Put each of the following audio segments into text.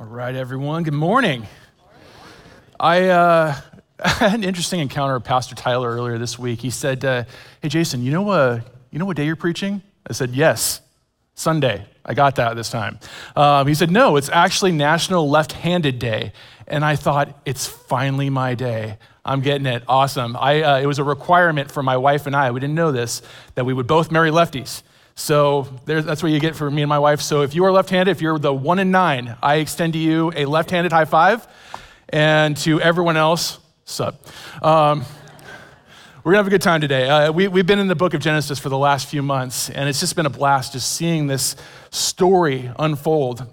All right, everyone. Good morning. I had an interesting encounter with Pastor Tyler earlier this week. He said, "Hey, Jason, you know what day you're preaching?" I said, "Yes, Sunday." I got that this time. He said, "No, it's actually National Left-Handed Day." And I thought, it's finally my day. I'm getting it. Awesome. It was a requirement for my wife and I. We didn't know this, that we would both marry lefties. So that's what you get for me and my wife. So if you are left-handed, if you're the 1 in 9, I extend to you a left-handed high five. And to everyone else, sup. We're going to have a good time today. We've been in the book of Genesis for the last few months, and it's just been a blast just seeing this story unfold.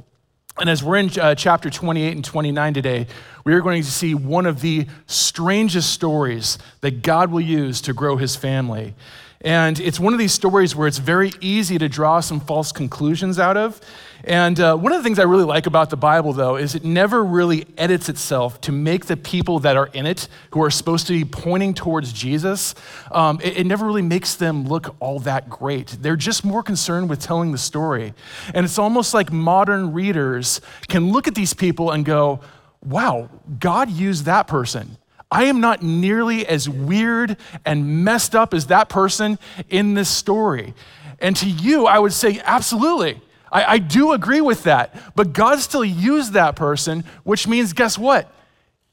And as we're in chapter 28 and 29 today, we are going to see one of the strangest stories that God will use to grow his family. And it's one of these stories where it's very easy to draw some false conclusions out of. And one of the things I really like about the Bible, though, is it never really edits itself to make the people that are in it, who are supposed to be pointing towards Jesus, it never really makes them look all that great. They're just more concerned with telling the story. And it's almost like modern readers can look at these people and go, wow, God used that person. I am not nearly as weird and messed up as that person in this story. And to you, I would say, absolutely. I do agree with that, but God still used that person, which means, guess what?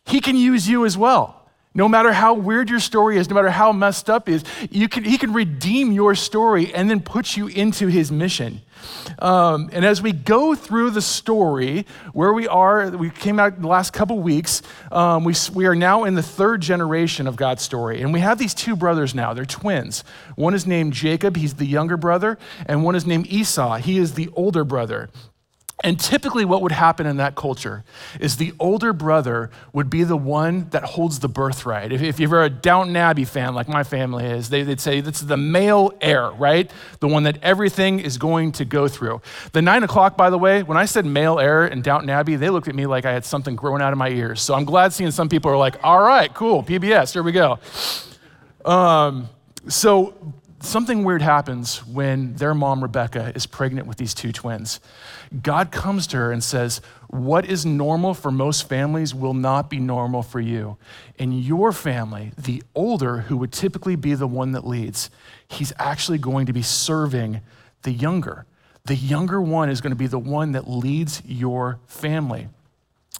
He can use you as well. No matter how weird your story is, no matter how messed up it is, he can redeem your story and then put you into his mission. And as we go through the story, where we are, we came out the last couple weeks, we are now in the 3rd generation of God's story. And we have these 2 brothers now, they're twins. One is named Jacob, he's the younger brother, and one is named Esau, he is the older brother. And typically what would happen in that culture is the older brother would be the one that holds the birthright. If you're a Downton Abbey fan, like my family is, they'd say that's the male heir, right? The one that everything is going to go through. The 9 o'clock, by the way, when I said male heir in Downton Abbey, they looked at me like I had something growing out of my ears. So I'm glad seeing some people are like, all right, cool, PBS, here we go. So something weird happens when their mom, Rebecca, is pregnant with these 2 twins. God comes to her and says, what is normal for most families will not be normal for you. In your family, the older, who would typically be the one that leads, he's actually going to be serving the younger. The younger one is going to be the one that leads your family.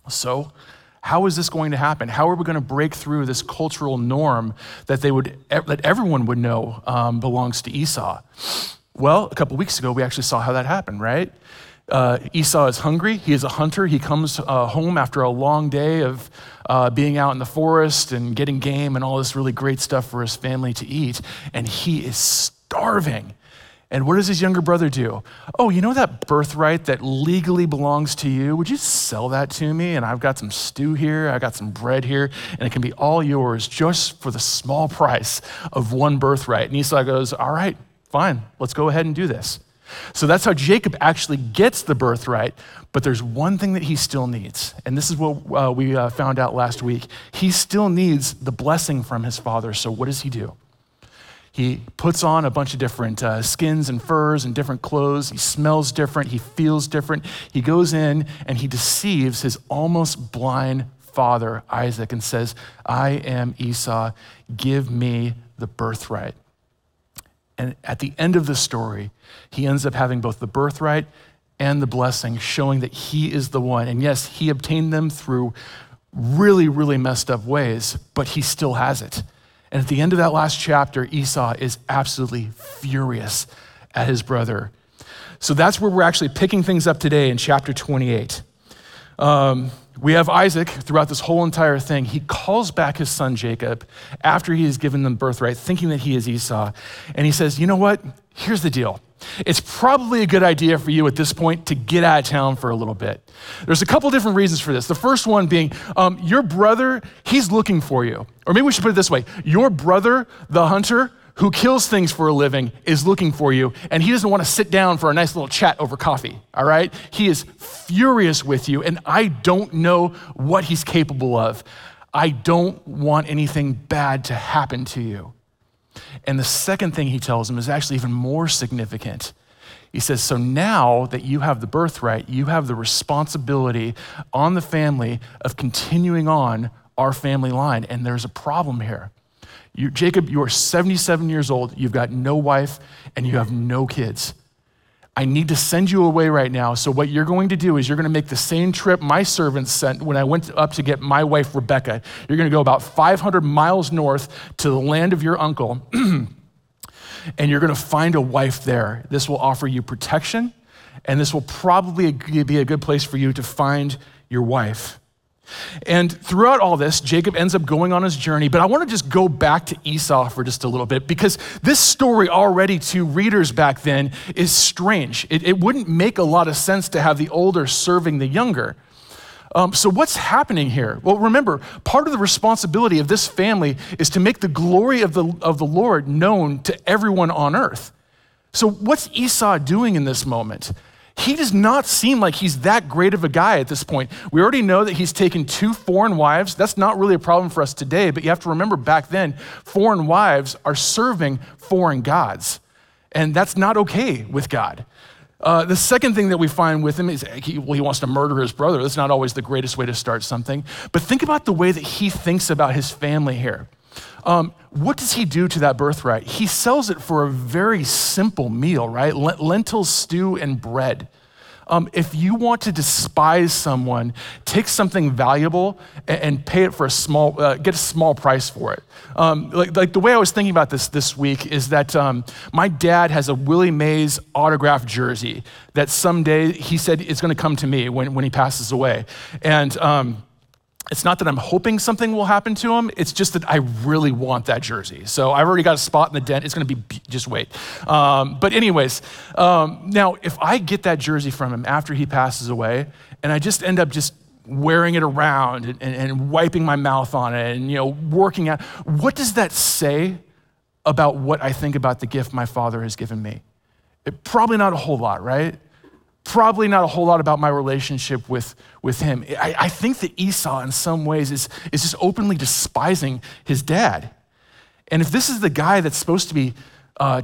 So how is this going to happen? How are we going to break through this cultural norm that everyone would know belongs to Esau? Well, a couple weeks ago, we actually saw how that happened, right? Esau is hungry. He is a hunter. He comes home after a long day of being out in the forest and getting game and all this really great stuff for his family to eat, and he is starving. And what does his younger brother do? Oh, you know that birthright that legally belongs to you? Would you sell that to me? And I've got some stew here, I've got some bread here, and it can be all yours just for the small price of 1 birthright. And Esau goes, all right, fine, let's go ahead and do this. So that's how Jacob actually gets the birthright, but there's one thing that he still needs. And this is what we found out last week. He still needs the blessing from his father. So what does he do? He puts on a bunch of different skins and furs and different clothes. He smells different. He feels different. He goes in and he deceives his almost blind father, Isaac, and says, I am Esau. Give me the birthright. And at the end of the story, he ends up having both the birthright and the blessing, showing that he is the one. And yes, he obtained them through really, really messed up ways, but he still has it. And at the end of that last chapter, Esau is absolutely furious at his brother. So that's where we're actually picking things up today in chapter 28. We have Isaac throughout this whole entire thing. He calls back his son Jacob after he has given them birthright, thinking that he is Esau. And he says, you know what? Here's the deal. It's probably a good idea for you at this point to get out of town for a little bit. There's a couple different reasons for this. The first one being your brother, he's looking for you. Or maybe we should put it this way. Your brother, the hunter who kills things for a living, is looking for you, and he doesn't want to sit down for a nice little chat over coffee, all right? He is furious with you, and I don't know what he's capable of. I don't want anything bad to happen to you. And the second thing he tells him is actually even more significant. He says, so now that you have the birthright, you have the responsibility on the family of continuing on our family line. And there's a problem here. You, Jacob, you are 77 years old. You've got no wife and you have no kids. I need to send you away right now. So what you're going to do is you're going to make the same trip my servants sent when I went up to get my wife, Rebecca. You're going to go about 500 miles north to the land of your uncle, and you're going to find a wife there. This will offer you protection, and this will probably be a good place for you to find your wife. And throughout all this, Jacob ends up going on his journey, but I want to just go back to Esau for just a little bit, because this story already to readers back then is strange. It wouldn't make a lot of sense to have the older serving the younger. So what's happening here? Well, remember, part of the responsibility of this family is to make the glory of the Lord known to everyone on earth. So what's Esau doing in this moment? He does not seem like he's that great of a guy at this point. We already know that he's taken 2 foreign wives. That's not really a problem for us today, but you have to remember back then, foreign wives are serving foreign gods, and that's not okay with God. The second thing that we find with him is he wants to murder his brother. That's not always the greatest way to start something, but think about the way that he thinks about his family here. What does he do to that birthright? He sells it for a very simple meal, right? Lentils, stew, and bread. If you want to despise someone, take something valuable and pay it for get a small price for it. Like the way I was thinking about this week is that my dad has a Willie Mays autographed jersey that someday he said it's going to come to me when he passes away. And it's not that I'm hoping something will happen to him. It's just that I really want that jersey. So I've already got a spot in the dent. It's going to be, just wait. But anyways, now if I get that jersey from him after he passes away and I just end up just wearing it around and wiping my mouth on it and, working out, what does that say about what I think about the gift my father has given me? Probably not a whole lot, right? Probably not a whole lot about my relationship with him. I think that Esau in some ways is just openly despising his dad. And if this is the guy that's supposed to be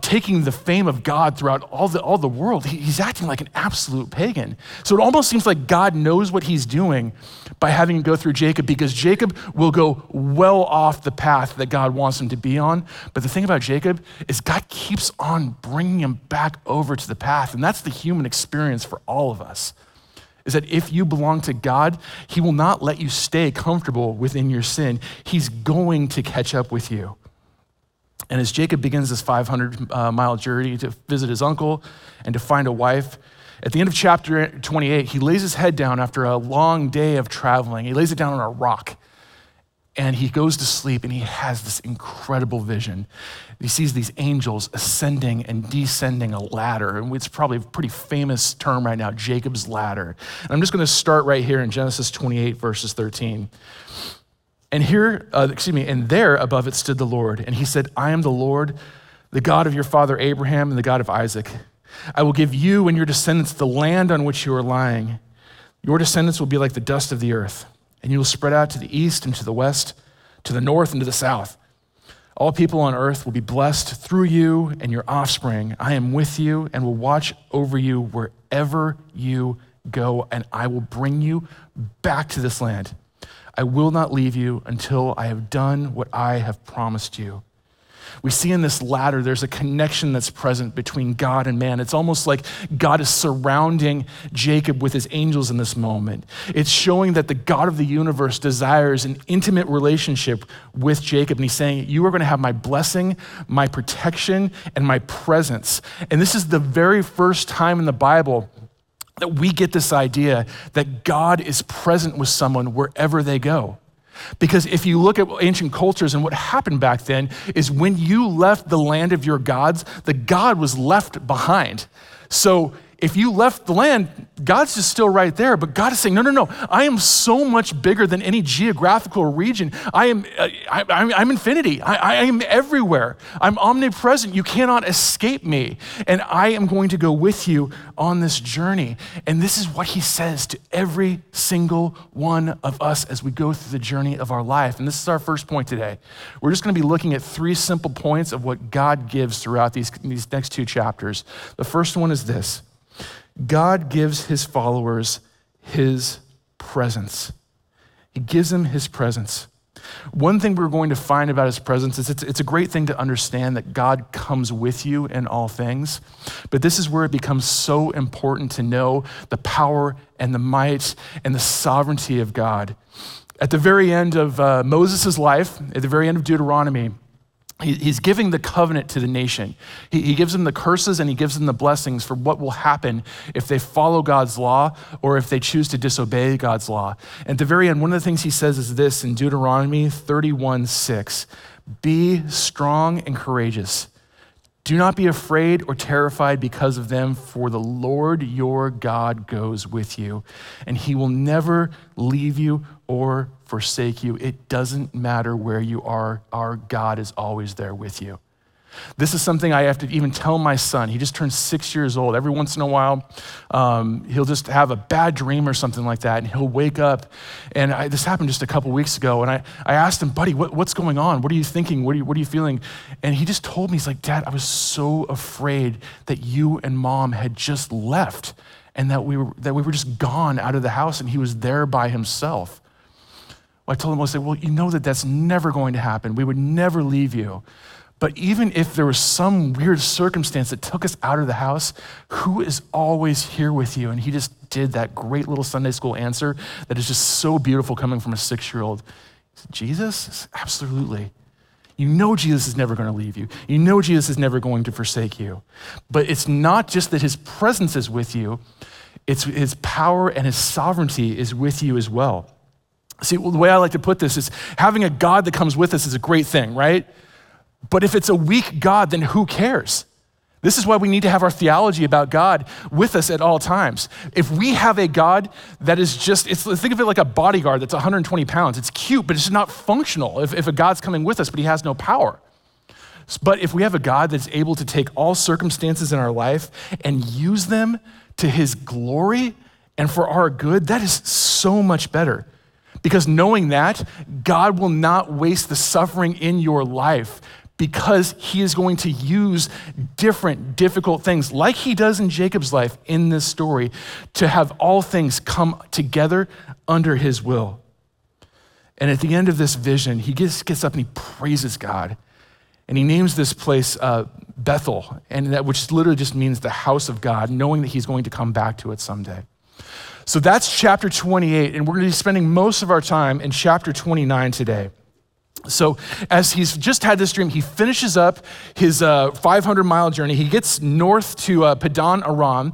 taking the fame of God throughout all the world, he's acting like an absolute pagan. So it almost seems like God knows what he's doing by having him go through Jacob, because Jacob will go well off the path that God wants him to be on. But the thing about Jacob is God keeps on bringing him back over to the path. And that's the human experience for all of us, is that if you belong to God, he will not let you stay comfortable within your sin. He's going to catch up with you. And as Jacob begins this 500-mile journey to visit his uncle and to find a wife, at the end of chapter 28, he lays his head down after a long day of traveling. He lays it down on a rock, and he goes to sleep, and he has this incredible vision. He sees these angels ascending and descending a ladder, and it's probably a pretty famous term right now, Jacob's ladder. And I'm just going to start right here in Genesis 28, verses 13. And there above it stood the Lord. And he said, I am the Lord, the God of your father Abraham and the God of Isaac. I will give you and your descendants the land on which you are lying. Your descendants will be like the dust of the earth, and you will spread out to the east and to the west, to the north and to the south. All people on earth will be blessed through you and your offspring. I am with you and will watch over you wherever you go, and I will bring you back to this land. I will not leave you until I have done what I have promised you. We see in this ladder, there's a connection that's present between God and man. It's almost like God is surrounding Jacob with his angels in this moment. It's showing that the God of the universe desires an intimate relationship with Jacob. And he's saying, you are going to have my blessing, my protection, and my presence. And this is the very first time in the Bible that we get this idea that God is present with someone wherever they go. Because if you look at ancient cultures and what happened back then is when you left the land of your gods, the God was left behind. So If you left the land, God's just still right there. But God is saying, no, no, no. I am so much bigger than any geographical region. I'm infinity. I am everywhere. I'm omnipresent. You cannot escape me. And I am going to go with you on this journey. And this is what he says to every single one of us as we go through the journey of our life. And this is our first point today. We're just going to be looking at three simple points of what God gives throughout these next two chapters. The first one is this. God gives his followers his presence. He gives them his presence. One thing we're going to find about his presence is it's a great thing to understand that God comes with you in all things, but this is where it becomes so important to know the power and the might and the sovereignty of God. At the very end of Moses' life, at the very end of Deuteronomy, he's giving the covenant to the nation. He gives them the curses and he gives them the blessings for what will happen if they follow God's law or if they choose to disobey God's law. And at the very end, one of the things he says is this in Deuteronomy 31:6, "Be strong and courageous. Do not be afraid or terrified because of them, for the Lord your God goes with you, and he will never leave you or forsake you." It doesn't matter where you are, our God is always there with you. This is something I have to even tell my son. He just turned 6 years old. Every once in a while, he'll just have a bad dream or something like that, and he'll wake up. And this happened just a couple weeks ago, and I asked him, "Buddy, what's going on? What are you thinking? What are you feeling?" And he just told me, he's like, "Dad, I was so afraid that you and Mom had just left and that we were just gone out of the house and he was there by himself." Well, I told him, I said, "Well, you know that's never going to happen. We would never leave you. But even if there was some weird circumstance that took us out of the house, who is always here with you?" And he just did that great little Sunday school answer that is just so beautiful coming from a 6-year-old. He said, "Jesus?" I said, "Absolutely. You know Jesus is never gonna leave you. You know Jesus is never going to forsake you." But it's not just that his presence is with you, it's his power and his sovereignty is with you as well. See, the way I like to put this is having a God that comes with us is a great thing, right? But if it's a weak God, then who cares? This is why we need to have our theology about God with us at all times. If we have a God that is just, think of it like a bodyguard that's 120 pounds. It's cute, but it's not functional if a God's coming with us, but he has no power. But if we have a God that's able to take all circumstances in our life and use them to his glory and for our good, that is so much better. Because knowing that, God will not waste the suffering in your life, because he is going to use different, difficult things like he does in Jacob's life in this story to have all things come together under his will. And at the end of this vision, he gets up and he praises God. And he names this place Bethel, and that which literally just means the house of God, knowing that he's going to come back to it someday. So that's chapter 28, and we're gonna be spending most of our time in chapter 29 today. So as he's just had this dream, he finishes up his 500-mile journey. He gets north to Paddan Aram,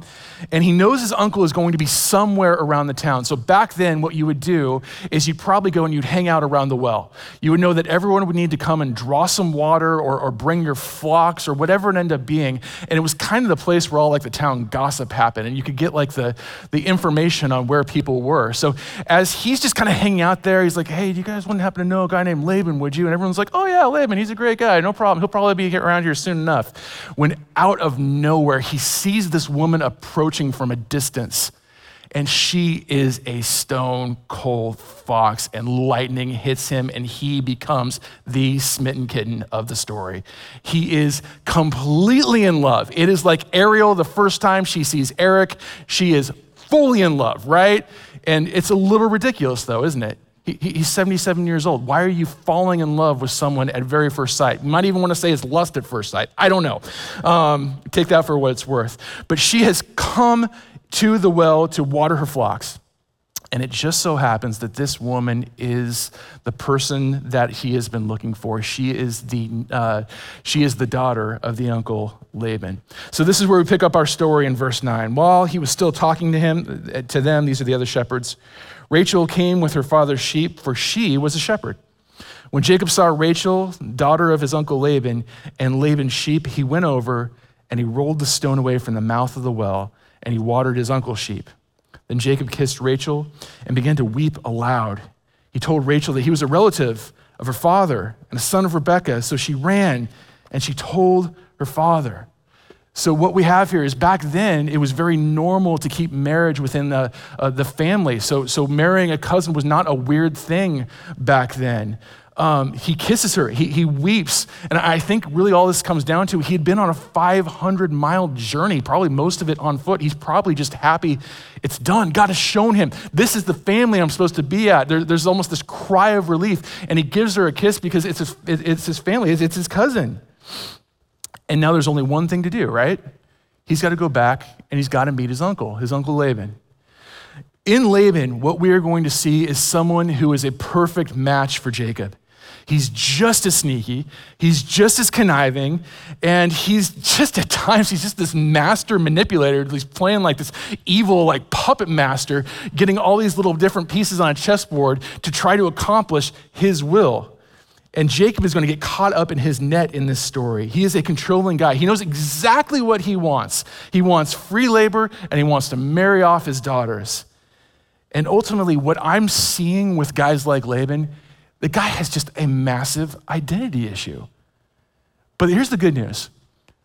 and he knows his uncle is going to be somewhere around the town. So back then, what you would do is you'd probably go and you'd hang out around the well. You would know that everyone would need to come and draw some water or bring your flocks or whatever it ended up being. And it was kind of the place where all like the town gossip happened, and you could get like the information on where people were. So as he's just kind of hanging out there, he's like, "Hey, do you guys want to happen to know a guy named Laban, would you?" And everyone's like, "Oh yeah, Laban, he's a great guy, no problem. He'll probably be around here soon enough." When out of nowhere, he sees this woman approaching from a distance, and she is a stone cold fox, and lightning hits him, and he becomes the smitten kitten of the story. He is completely in love. It is like Ariel, the first time she sees Eric, she is fully in love, right? And it's a little ridiculous though, isn't it? He's 77 years old. Why are you falling in love with someone at very first sight? You might even want to say it's lust at first sight. I don't know. Take that for what it's worth. But she has come to the well to water her flocks. And it just so happens that this woman is the person that he has been looking for. She is the daughter of the uncle Laban. So this is where we pick up our story in verse 9. While he was still talking to them, these are the other shepherds, Rachel came with her father's sheep, for she was a shepherd. When Jacob saw Rachel, daughter of his uncle Laban, and Laban's sheep, he went over and he rolled the stone away from the mouth of the well and he watered his uncle's sheep. Then Jacob kissed Rachel and began to weep aloud. He told Rachel that he was a relative of her father and a son of Rebecca. So she ran and she told her father. So what we have here is back then, it was very normal to keep marriage within the family. So marrying a cousin was not a weird thing back then. He kisses her, he weeps. And I think really all this comes down to, he had been on a 500-mile journey, probably most of it on foot. He's probably just happy it's done. God has shown him, this is the family I'm supposed to be at. There's almost this cry of relief. And he gives her a kiss because it's his family, it's his cousin. And now there's only one thing to do, right? He's got to go back and he's got to meet his uncle Laban. In Laban, what we are going to see is someone who is a perfect match for Jacob. He's just as sneaky, he's just as conniving, and he's just this master manipulator. He's playing like this evil like puppet master, getting all these little different pieces on a chessboard to try to accomplish his will. And Jacob is going to get caught up in his net in this story. He is a controlling guy. He knows exactly what he wants. He wants free labor and he wants to marry off his daughters. And ultimately, what I'm seeing with guys like Laban, the guy has just a massive identity issue. But here's the good news.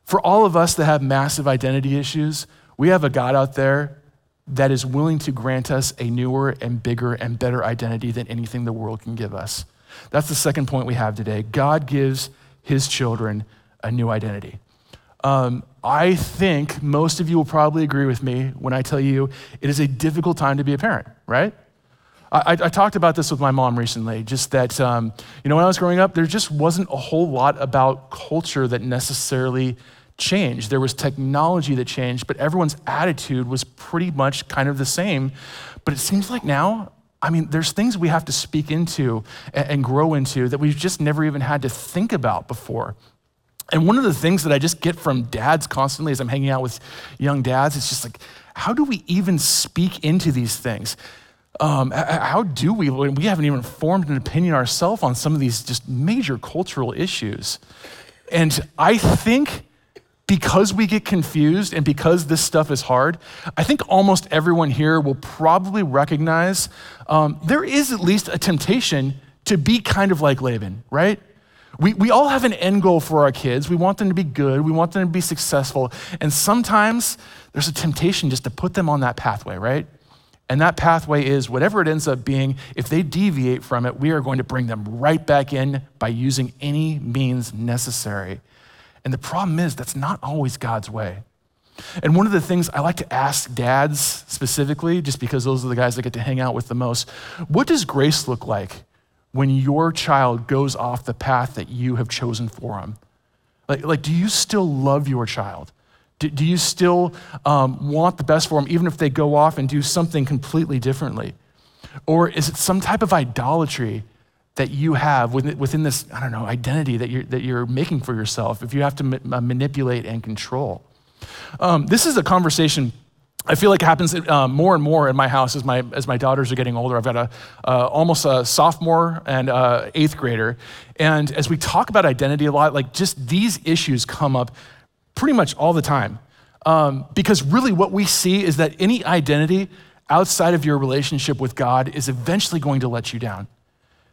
For all of us that have massive identity issues, we have a God out there that is willing to grant us a newer and bigger and better identity than anything the world can give us. That's the second point we have today. God gives his children a new identity. I think most of you will probably agree with me when I tell you it is a difficult time to be a parent, right? I talked about this with my mom recently, just that, when I was growing up, there just wasn't a whole lot about culture that necessarily changed. There was technology that changed, but everyone's attitude was pretty much kind of the same. But it seems like now, there's things we have to speak into and grow into that we've just never even had to think about before. And one of the things that I just get from dads constantly as I'm hanging out with young dads, it's just like, how do we even speak into these things? How do we haven't even formed an opinion ourselves on some of these just major cultural issues. And I think because we get confused and because this stuff is hard, I think almost everyone here will probably recognize there is at least a temptation to be kind of like Laban, right? We all have an end goal for our kids. We want them to be good. We want them to be successful. And sometimes there's a temptation just to put them on that pathway, right? And that pathway is whatever it ends up being, if they deviate from it, we are going to bring them right back in by using any means necessary. And the problem is that's not always God's way. And one of the things I like to ask dads specifically, just because those are the guys that get to hang out with the most, what does grace look like when your child goes off the path that you have chosen for them? Like do you still love your child? Do you still want the best for them, even if they go off and do something completely differently? Or is it some type of idolatry that you have within this, identity that you're making for yourself if you have to manipulate and control? This is a conversation I feel like happens more and more in my house as my daughters are getting older. I've got almost a sophomore and eighth grader. And as we talk about identity a lot, like just these issues come up pretty much all the time. Because really what we see is that any identity outside of your relationship with God is eventually going to let you down.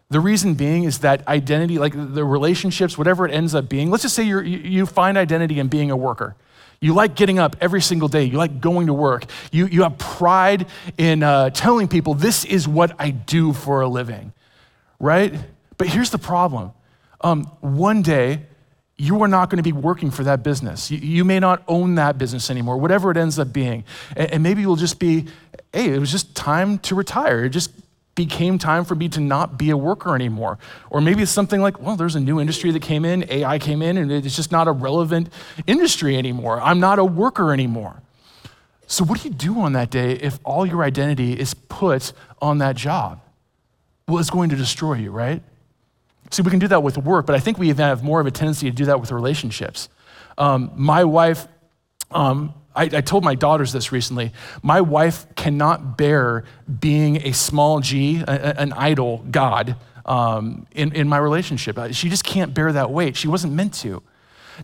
The reason being is that identity, like the relationships, whatever it ends up being, let's just say you find identity in being a worker. You like getting up every single day. You like going to work. You have pride in telling people, this is what I do for a living, right? But here's the problem. One day, you are not going to be working for that business. You may not own that business anymore, whatever it ends up being. And maybe you'll just be, hey, it was just time to retire. It just became time for me to not be a worker anymore. Or maybe it's something like, well, there's a new industry that came in, AI came in, and it's just not a relevant industry anymore. I'm not a worker anymore. So what do you do on that day if all your identity is put on that job? Well, it's going to destroy you, right? See, we can do that with work, but I think we even have more of a tendency to do that with relationships. My wife, I told my daughters this recently, my wife cannot bear being a small g, an idol god in my relationship. She just can't bear that weight. She wasn't meant to.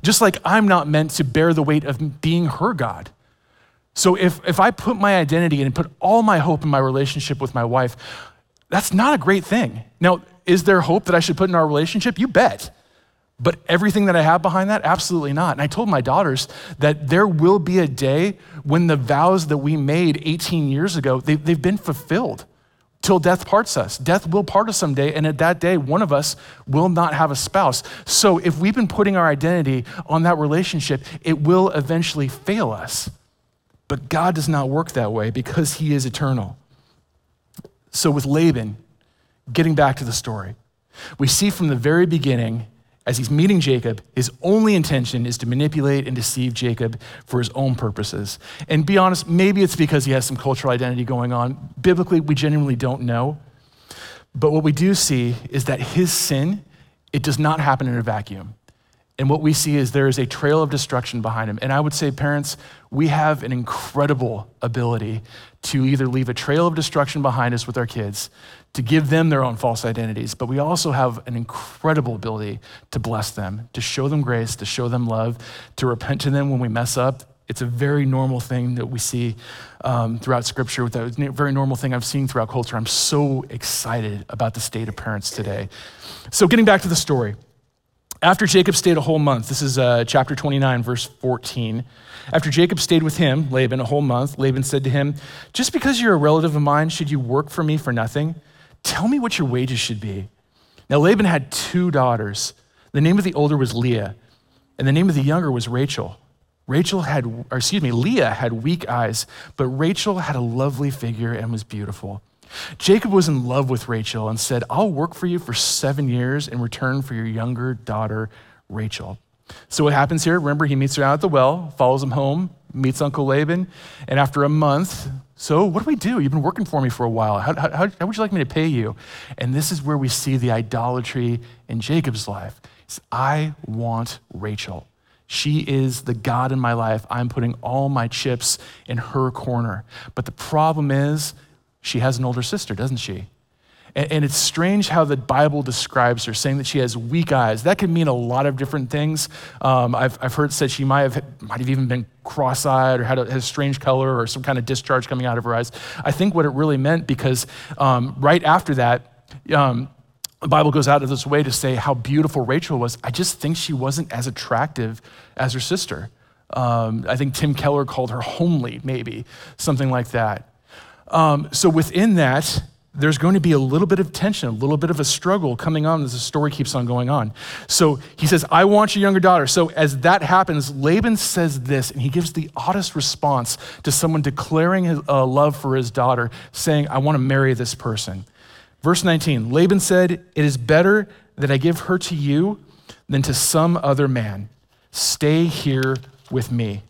Just like I'm not meant to bear the weight of being her god. So if I put my identity and put all my hope in my relationship with my wife, that's not a great thing. Now, is there hope that I should put in our relationship? You bet. But everything that I have behind that, absolutely not. And I told my daughters that there will be a day when the vows that we made 18 years ago, they've been fulfilled. Till death parts us. Death will part us someday, and at that day, one of us will not have a spouse. So if we've been putting our identity on that relationship, it will eventually fail us. But God does not work that way because he is eternal. So with Laban, getting back to the story, we see from the very beginning, as he's meeting Jacob, his only intention is to manipulate and deceive Jacob for his own purposes. And be honest, maybe it's because he has some cultural identity going on. Biblically, we genuinely don't know. But what we do see is that his sin, it does not happen in a vacuum. And what we see is there is a trail of destruction behind him. And I would say, parents, we have an incredible ability to either leave a trail of destruction behind us with our kids, to give them their own false identities, but we also have an incredible ability to bless them, to show them grace, to show them love, to repent to them when we mess up. It's a very normal thing that we see throughout Scripture, with a very normal thing I've seen throughout culture. I'm so excited about the state of parents today. So getting back to the story. After Jacob stayed a whole month, this is chapter 29, verse 14. After Jacob stayed with him, Laban, a whole month, Laban said to him, "Just because you're a relative of mine, should you work for me for nothing? Tell me what your wages should be." Now Laban had two daughters. The name of the older was Leah, and the name of the younger was Rachel. Leah had weak eyes, but Rachel had a lovely figure and was beautiful. Jacob was in love with Rachel and said, "I'll work for you for 7 years in return for your younger daughter, Rachel." So what happens here, remember, he meets her out at the well, follows him home, meets Uncle Laban, and after a month, "So what do we do? You've been working for me for a while. How would you like me to pay you?" And this is where we see the idolatry in Jacob's life. It's, "I want Rachel. She is the God in my life. I'm putting all my chips in her corner." But the problem is, she has an older sister, doesn't she? And it's strange how the Bible describes her, saying that she has weak eyes. That could mean a lot of different things. I've heard said she might have even been cross-eyed, or had a strange color, or some kind of discharge coming out of her eyes. I think what it really meant, because right after that, the Bible goes out of its way to say how beautiful Rachel was. I just think she wasn't as attractive as her sister. I think Tim Keller called her homely, maybe, something like that. So within that, there's going to be a little bit of tension, a little bit of a struggle coming on as the story keeps on going on. So he says, "I want your younger daughter." So as that happens, Laban says this, and he gives the oddest response to someone declaring his love for his daughter, saying, "I want to marry this person." Verse 19, Laban said, "It is better that I give her to you than to some other man. Stay here with me."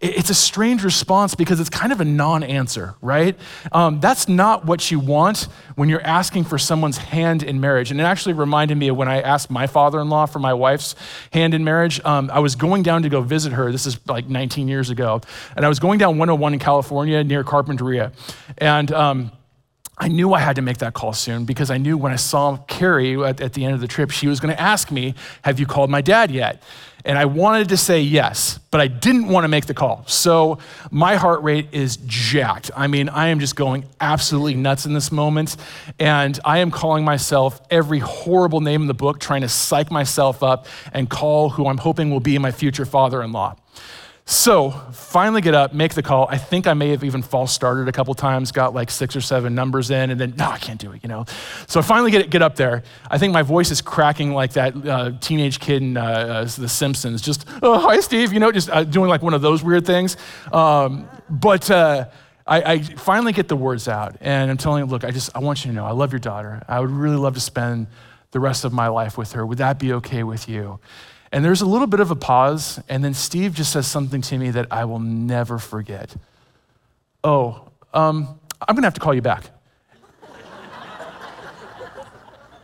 It's a strange response because it's kind of a non-answer, right? That's not what you want when you're asking for someone's hand in marriage. And it actually reminded me of when I asked my father-in-law for my wife's hand in marriage. I was going down to go visit her. This is like 19 years ago. And I was going down 101 in California near Carpinteria. And I knew I had to make that call soon, because I knew when I saw Carrie at the end of the trip, she was going to ask me, "Have you called my dad yet?" And I wanted to say yes, but I didn't want to make the call. So my heart rate is jacked. I mean, I am just going absolutely nuts in this moment. And I am calling myself every horrible name in the book, trying to psych myself up and call who I'm hoping will be my future father-in-law. So finally get up, make the call. I think I may have even false started a couple times, got like 6 or 7 numbers in, and then, no, I can't do it, you know? So I finally get up there. I think my voice is cracking like that teenage kid in The Simpsons, just, "Oh, hi, Steve," you know, just doing like one of those weird things. But I finally get the words out, and I'm telling him, "Look, I want you to know, I love your daughter. I would really love to spend the rest of my life with her. Would that be okay with you?" And there's a little bit of a pause, and then Steve just says something to me that I will never forget. "Oh, I'm gonna have to call you back."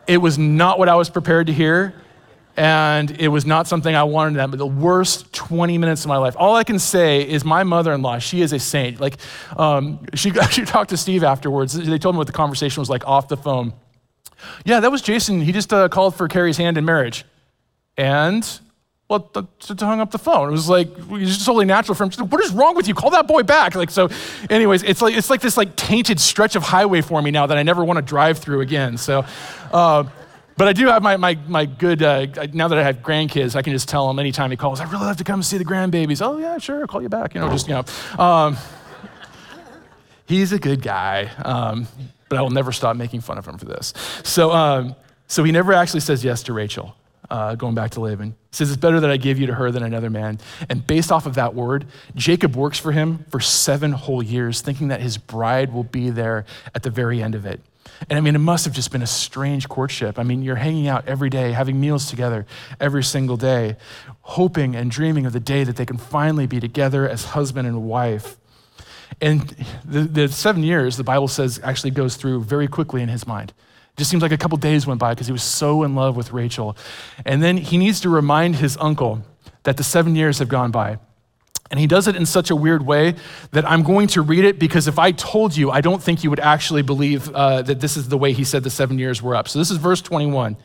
It was not what I was prepared to hear, and it was not something I wanted to have, but the worst 20 minutes of my life. All I can say is my mother-in-law, she is a saint. Like, she actually talked to Steve afterwards. They told me what the conversation was like off the phone. "Yeah, that was Jason. He just called for Carrie's hand in marriage." And well, hung up the phone. It was like, it's just totally natural for him. What is wrong with you? Call that boy back. Like, so anyways, it's like this like tainted stretch of highway for me now that I never want to drive through again. So, but I do have my good, now that I have grandkids, I can just tell them anytime he calls, I'd really love to come see the grandbabies. Oh yeah, sure, I'll call you back. He's a good guy, but I will never stop making fun of him for this. So he never actually says yes to Rachel. Going back to Laban. He says, it's better that I give you to her than another man. And based off of that word, Jacob works for him for 7 whole years, thinking that his bride will be there at the very end of it. And I mean, it must have just been a strange courtship. I mean, you're hanging out every day, having meals together every single day, hoping and dreaming of the day that they can finally be together as husband and wife. And the 7 years, the Bible says, actually goes through very quickly in his mind. It just seems like a couple days went by because he was so in love with Rachel. And then he needs to remind his uncle that the 7 years have gone by. And he does it in such a weird way that I'm going to read it because if I told you, I don't think you would actually believe that this is the way he said the 7 years were up. So this is verse 21.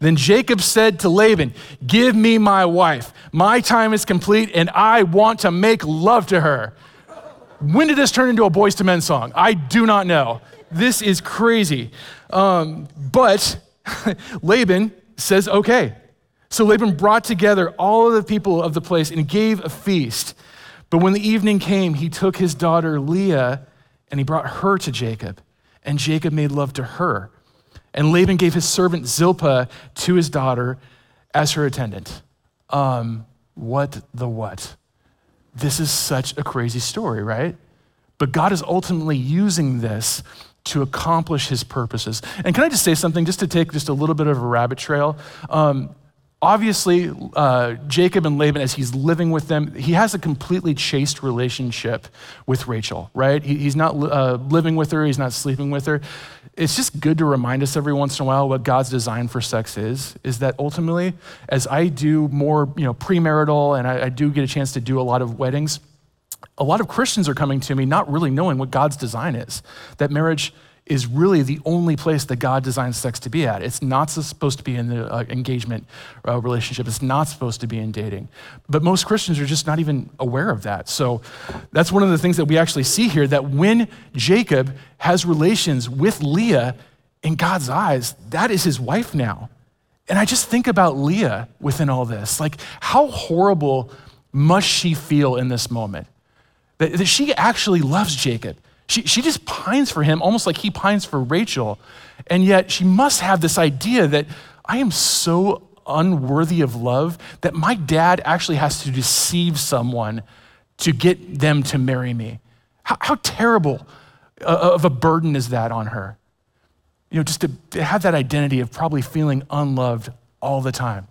Then Jacob said to Laban, give me my wife. My time is complete and I want to make love to her. When did this turn into a Boys to Men song? I do not know. This is crazy. But Laban says, okay. So Laban brought together all of the people of the place and gave a feast. But when the evening came, he took his daughter Leah and he brought her to Jacob. And Jacob made love to her. And Laban gave his servant Zilpah to his daughter as her attendant. What? This is such a crazy story, right? But God is ultimately using this to accomplish his purposes. And can I just say something, just to take just a little bit of a rabbit trail? Obviously, Jacob and Laban, as he's living with them, he has a completely chaste relationship with Rachel, right? He's not living with her, he's not sleeping with her. It's just good to remind us every once in a while what God's design for sex is that ultimately, as I do more premarital and I do get a chance to do a lot of weddings, a lot of Christians are coming to me not really knowing what God's design is, that marriage is really the only place that God designed sex to be at. It's not supposed to be in the engagement relationship. It's not supposed to be in dating. But most Christians are just not even aware of that. So that's one of the things that we actually see here, that when Jacob has relations with Leah, in God's eyes, that is his wife now. And I just think about Leah within all this. Like, how horrible must she feel in this moment? That she actually loves Jacob. She just pines for him, almost like he pines for Rachel. And yet she must have this idea that I am so unworthy of love that my dad actually has to deceive someone to get them to marry me. How terrible of a burden is that on her? Just to have that identity of probably feeling unloved all the time.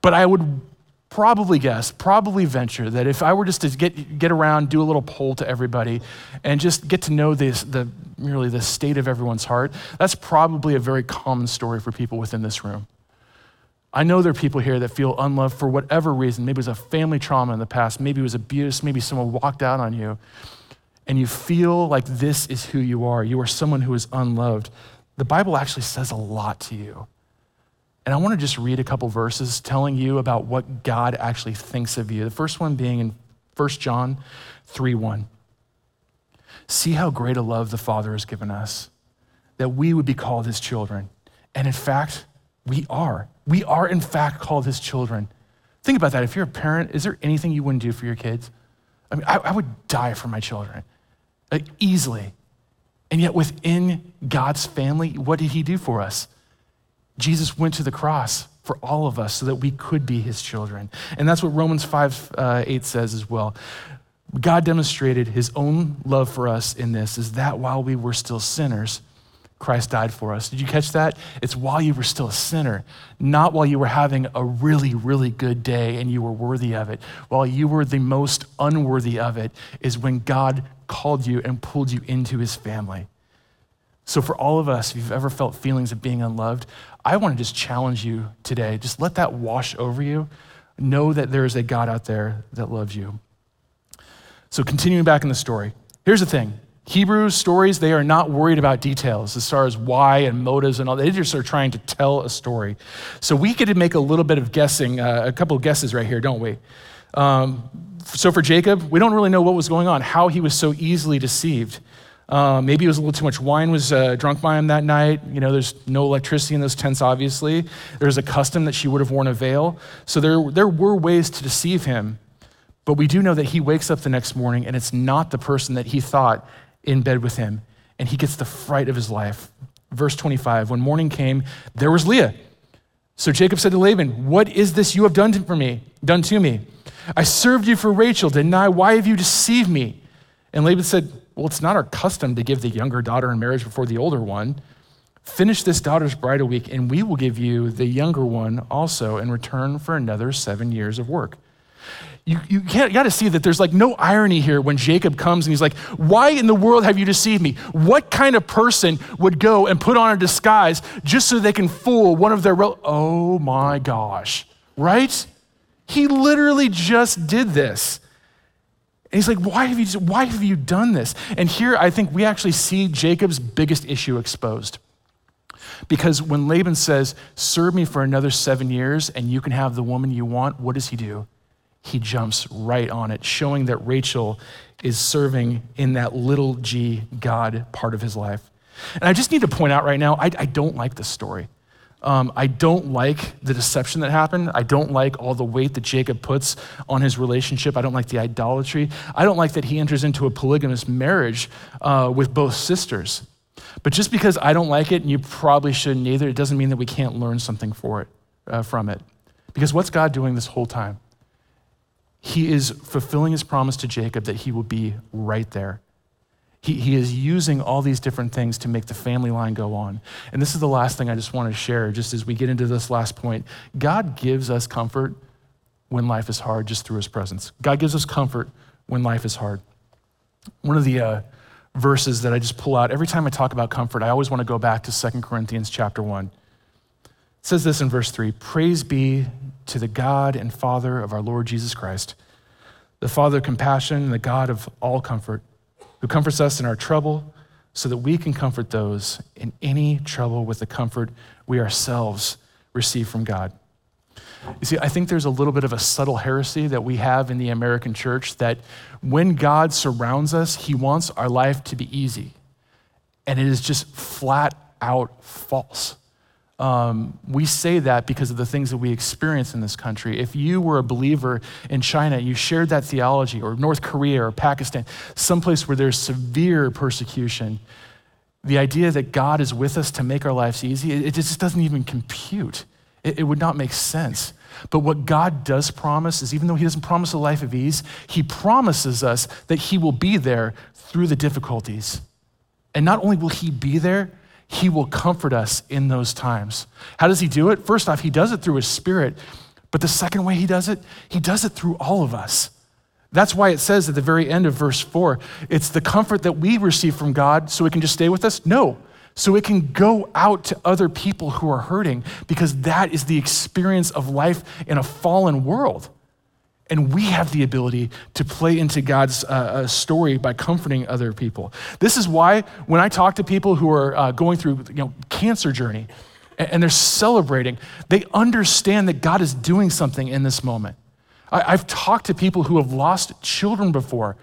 But I would probably venture that if I were just to get around, do a little poll to everybody and just get to know the state of everyone's heart, that's probably a very common story for people within this room. I know there are people here that feel unloved for whatever reason. Maybe it was a family trauma in the past. Maybe it was abuse. Maybe someone walked out on you and you feel like this is who you are. You are someone who is unloved. The Bible actually says a lot to you. And I want to just read a couple verses telling you about what God actually thinks of you. The first one being in 1 John 3:1. See how great a love the Father has given us, that we would be called his children. And in fact, we are. We are in fact called his children. Think about that. If you're a parent, is there anything you wouldn't do for your kids? I mean, I would die for my children, easily. And yet within God's family, what did he do for us? Jesus went to the cross for all of us so that we could be his children. And that's what Romans 5:8 says as well. God demonstrated his own love for us in this, is that while we were still sinners, Christ died for us. Did you catch that? It's while you were still a sinner, not while you were having a really, really good day and you were worthy of it. While you were the most unworthy of it is when God called you and pulled you into his family. So for all of us, if you've ever felt feelings of being unloved, I want to just challenge you today. Just let that wash over you. Know that there is a God out there that loves you. So continuing back in the story, here's the thing. Hebrew stories, they are not worried about details as far as why and motives and all that. They just are trying to tell a story. So we get to make a little bit of guessing, a couple of guesses right here, don't we? So for Jacob, we don't really know what was going on, how he was so easily deceived. Maybe it was a little too much wine was drunk by him that night. You know, there's no electricity in those tents, obviously. There's a custom that she would have worn a veil. So there were ways to deceive him. But we do know that he wakes up the next morning and it's not the person that he thought in bed with him, and he gets the fright of his life. Verse 25, when morning came, there was Leah. So Jacob said to Laban, what is this you have done to me? I served you for Rachel, didn't I? Why have you deceived me? And Laban said, well, it's not our custom to give the younger daughter in marriage before the older one. Finish this daughter's bridal week, and we will give you the younger one also in return for another 7 years of work. You got to see that there's like no irony here when Jacob comes and he's like, why in the world have you deceived me? What kind of person would go and put on a disguise just so they can fool one of their oh my gosh, right? He literally just did this. And he's like, why have you done this? And here I think we actually see Jacob's biggest issue exposed. Because when Laban says, serve me for another 7 years and you can have the woman you want, what does he do? He jumps right on it, showing that Rachel is serving in that little g God part of his life. And I just need to point out right now, I don't like this story. I don't like the deception that happened. I don't like all the weight that Jacob puts on his relationship. I don't like the idolatry. I don't like that he enters into a polygamous marriage with both sisters. But just because I don't like it, and you probably shouldn't either, it doesn't mean that we can't learn something from it. Because what's God doing this whole time? He is fulfilling his promise to Jacob that he will be right there. He is using all these different things to make the family line go on. And this is the last thing I just want to share, just as we get into this last point. God gives us comfort when life is hard just through his presence. God gives us comfort when life is hard. One of the verses that I just pull out, every time I talk about comfort, I always want to go back to 2 Corinthians chapter 1. It says this in verse 3, praise be to the God and Father of our Lord Jesus Christ, the Father of compassion and the God of all comfort, who comforts us in our trouble so that we can comfort those in any trouble with the comfort we ourselves receive from God. You see, I think there's a little bit of a subtle heresy that we have in the American church that when God surrounds us, he wants our life to be easy. And it is just flat out false. We say that because of the things that we experience in this country. If you were a believer in China, you shared that theology, or North Korea or Pakistan, someplace where there's severe persecution, the idea that God is with us to make our lives easy, it just doesn't even compute. It would not make sense. But what God does promise is even though he doesn't promise a life of ease, he promises us that he will be there through the difficulties. And not only will he be there, he will comfort us in those times. How does he do it? First off, he does it through his Spirit. But the second way he does it through all of us. That's why it says at the very end of verse 4, it's the comfort that we receive from God so it can just stay with us? No, so it can go out to other people who are hurting, because that is the experience of life in a fallen world. And we have the ability to play into God's story by comforting other people. This is why when I talk to people who are going through cancer journey and they're celebrating, they understand that God is doing something in this moment. I've talked to people who have lost children before,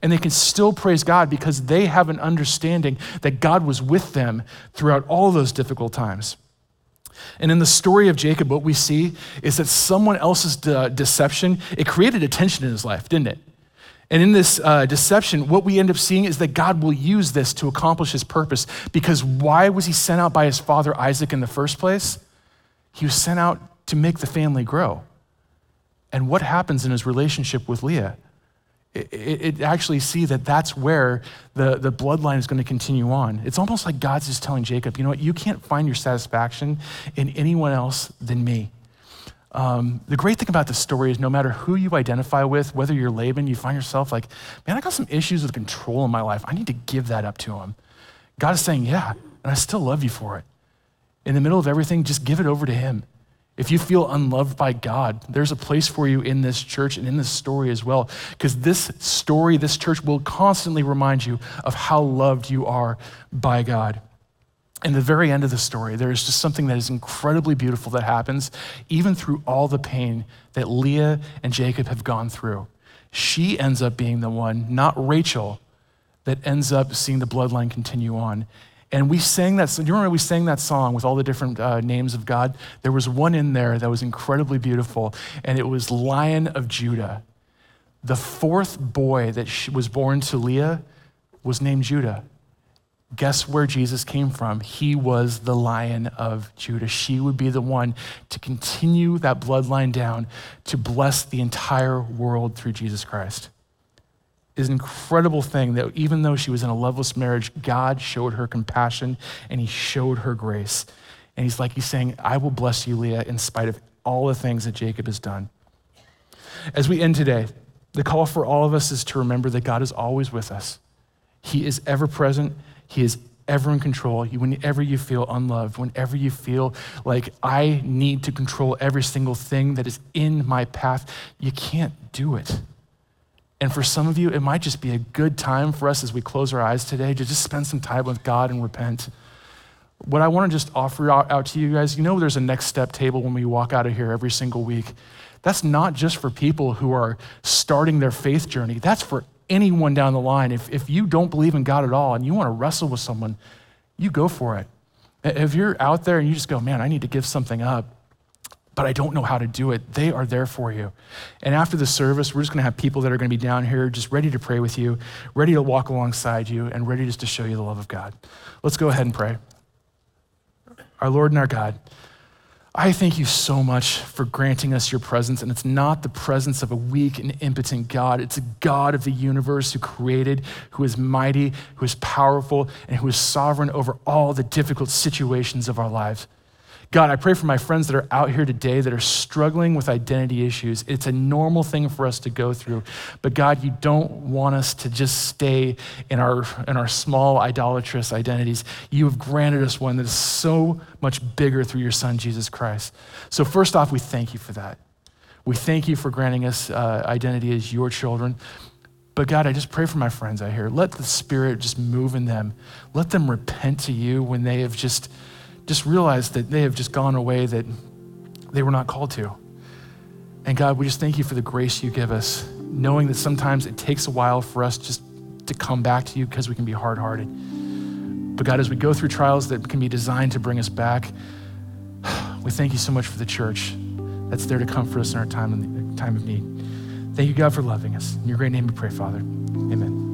and they can still praise God because they have an understanding that God was with them throughout all those difficult times. And in the story of Jacob, what we see is that someone else's deception, it created a tension in his life, didn't it? And in this deception, what we end up seeing is that God will use this to accomplish his purpose, because why was he sent out by his father Isaac in the first place? He was sent out to make the family grow. And what happens in his relationship with Leah? It actually see that that's where the bloodline is going to continue on. It's almost like God's just telling Jacob, you know what, you can't find your satisfaction in anyone else than me. The great thing about this story is no matter who you identify with, whether you're Laban, you find yourself like, man, I got some issues with control in my life. I need to give that up to him. God is saying, yeah, and I still love you for it. In the middle of everything, just give it over to him. If you feel unloved by God, there's a place for you in this church and in this story as well, because this story, this church will constantly remind you of how loved you are by God. And the very end of the story, there is just something that is incredibly beautiful that happens, even through all the pain that Leah and Jacob have gone through. She ends up being the one, not Rachel, that ends up seeing the bloodline continue on. And we sang that, do you remember we sang that song with all the different names of God? There was one in there that was incredibly beautiful, and it was Lion of Judah. The fourth boy that was born to Leah was named Judah. Guess where Jesus came from? He was the Lion of Judah. She would be the one to continue that bloodline down to bless the entire world through Jesus Christ. Is an incredible thing that even though she was in a loveless marriage, God showed her compassion and he showed her grace. And he's saying, I will bless you, Leah, in spite of all the things that Jacob has done. As we end today, the call for all of us is to remember that God is always with us. He is ever present. He is ever in control. Whenever you feel unloved, whenever you feel like I need to control every single thing that is in my path, you can't do it. And for some of you, it might just be a good time for us as we close our eyes today to just spend some time with God and repent. What I want to just offer out to you guys, there's a next step table when we walk out of here every single week. That's not just for people who are starting their faith journey. That's for anyone down the line. If you don't believe in God at all and you want to wrestle with someone, you go for it. If you're out there and you just go, man, I need to give something up, but I don't know how to do it, they are there for you. And after the service, we're just gonna have people that are gonna be down here just ready to pray with you, ready to walk alongside you, and ready just to show you the love of God. Let's go ahead and pray. Our Lord and our God, I thank you so much for granting us your presence, and it's not the presence of a weak and impotent God. It's a God of the universe who created, who is mighty, who is powerful, and who is sovereign over all the difficult situations of our lives. God, I pray for my friends that are out here today that are struggling with identity issues. It's a normal thing for us to go through, but God, you don't want us to just stay in our small idolatrous identities. You have granted us one that is so much bigger through your son, Jesus Christ. So first off, we thank you for that. We thank you for granting us identity as your children. But God, I just pray for my friends out here. Let the Spirit just move in them. Let them repent to you when they have just realize that they have just gone away that they were not called to. And God, we just thank you for the grace you give us, knowing that sometimes it takes a while for us just to come back to you because we can be hard-hearted. But God, as we go through trials that can be designed to bring us back, we thank you so much for the church that's there to comfort us in our time of need. Thank you, God, for loving us. In your great name we pray, Father. Amen.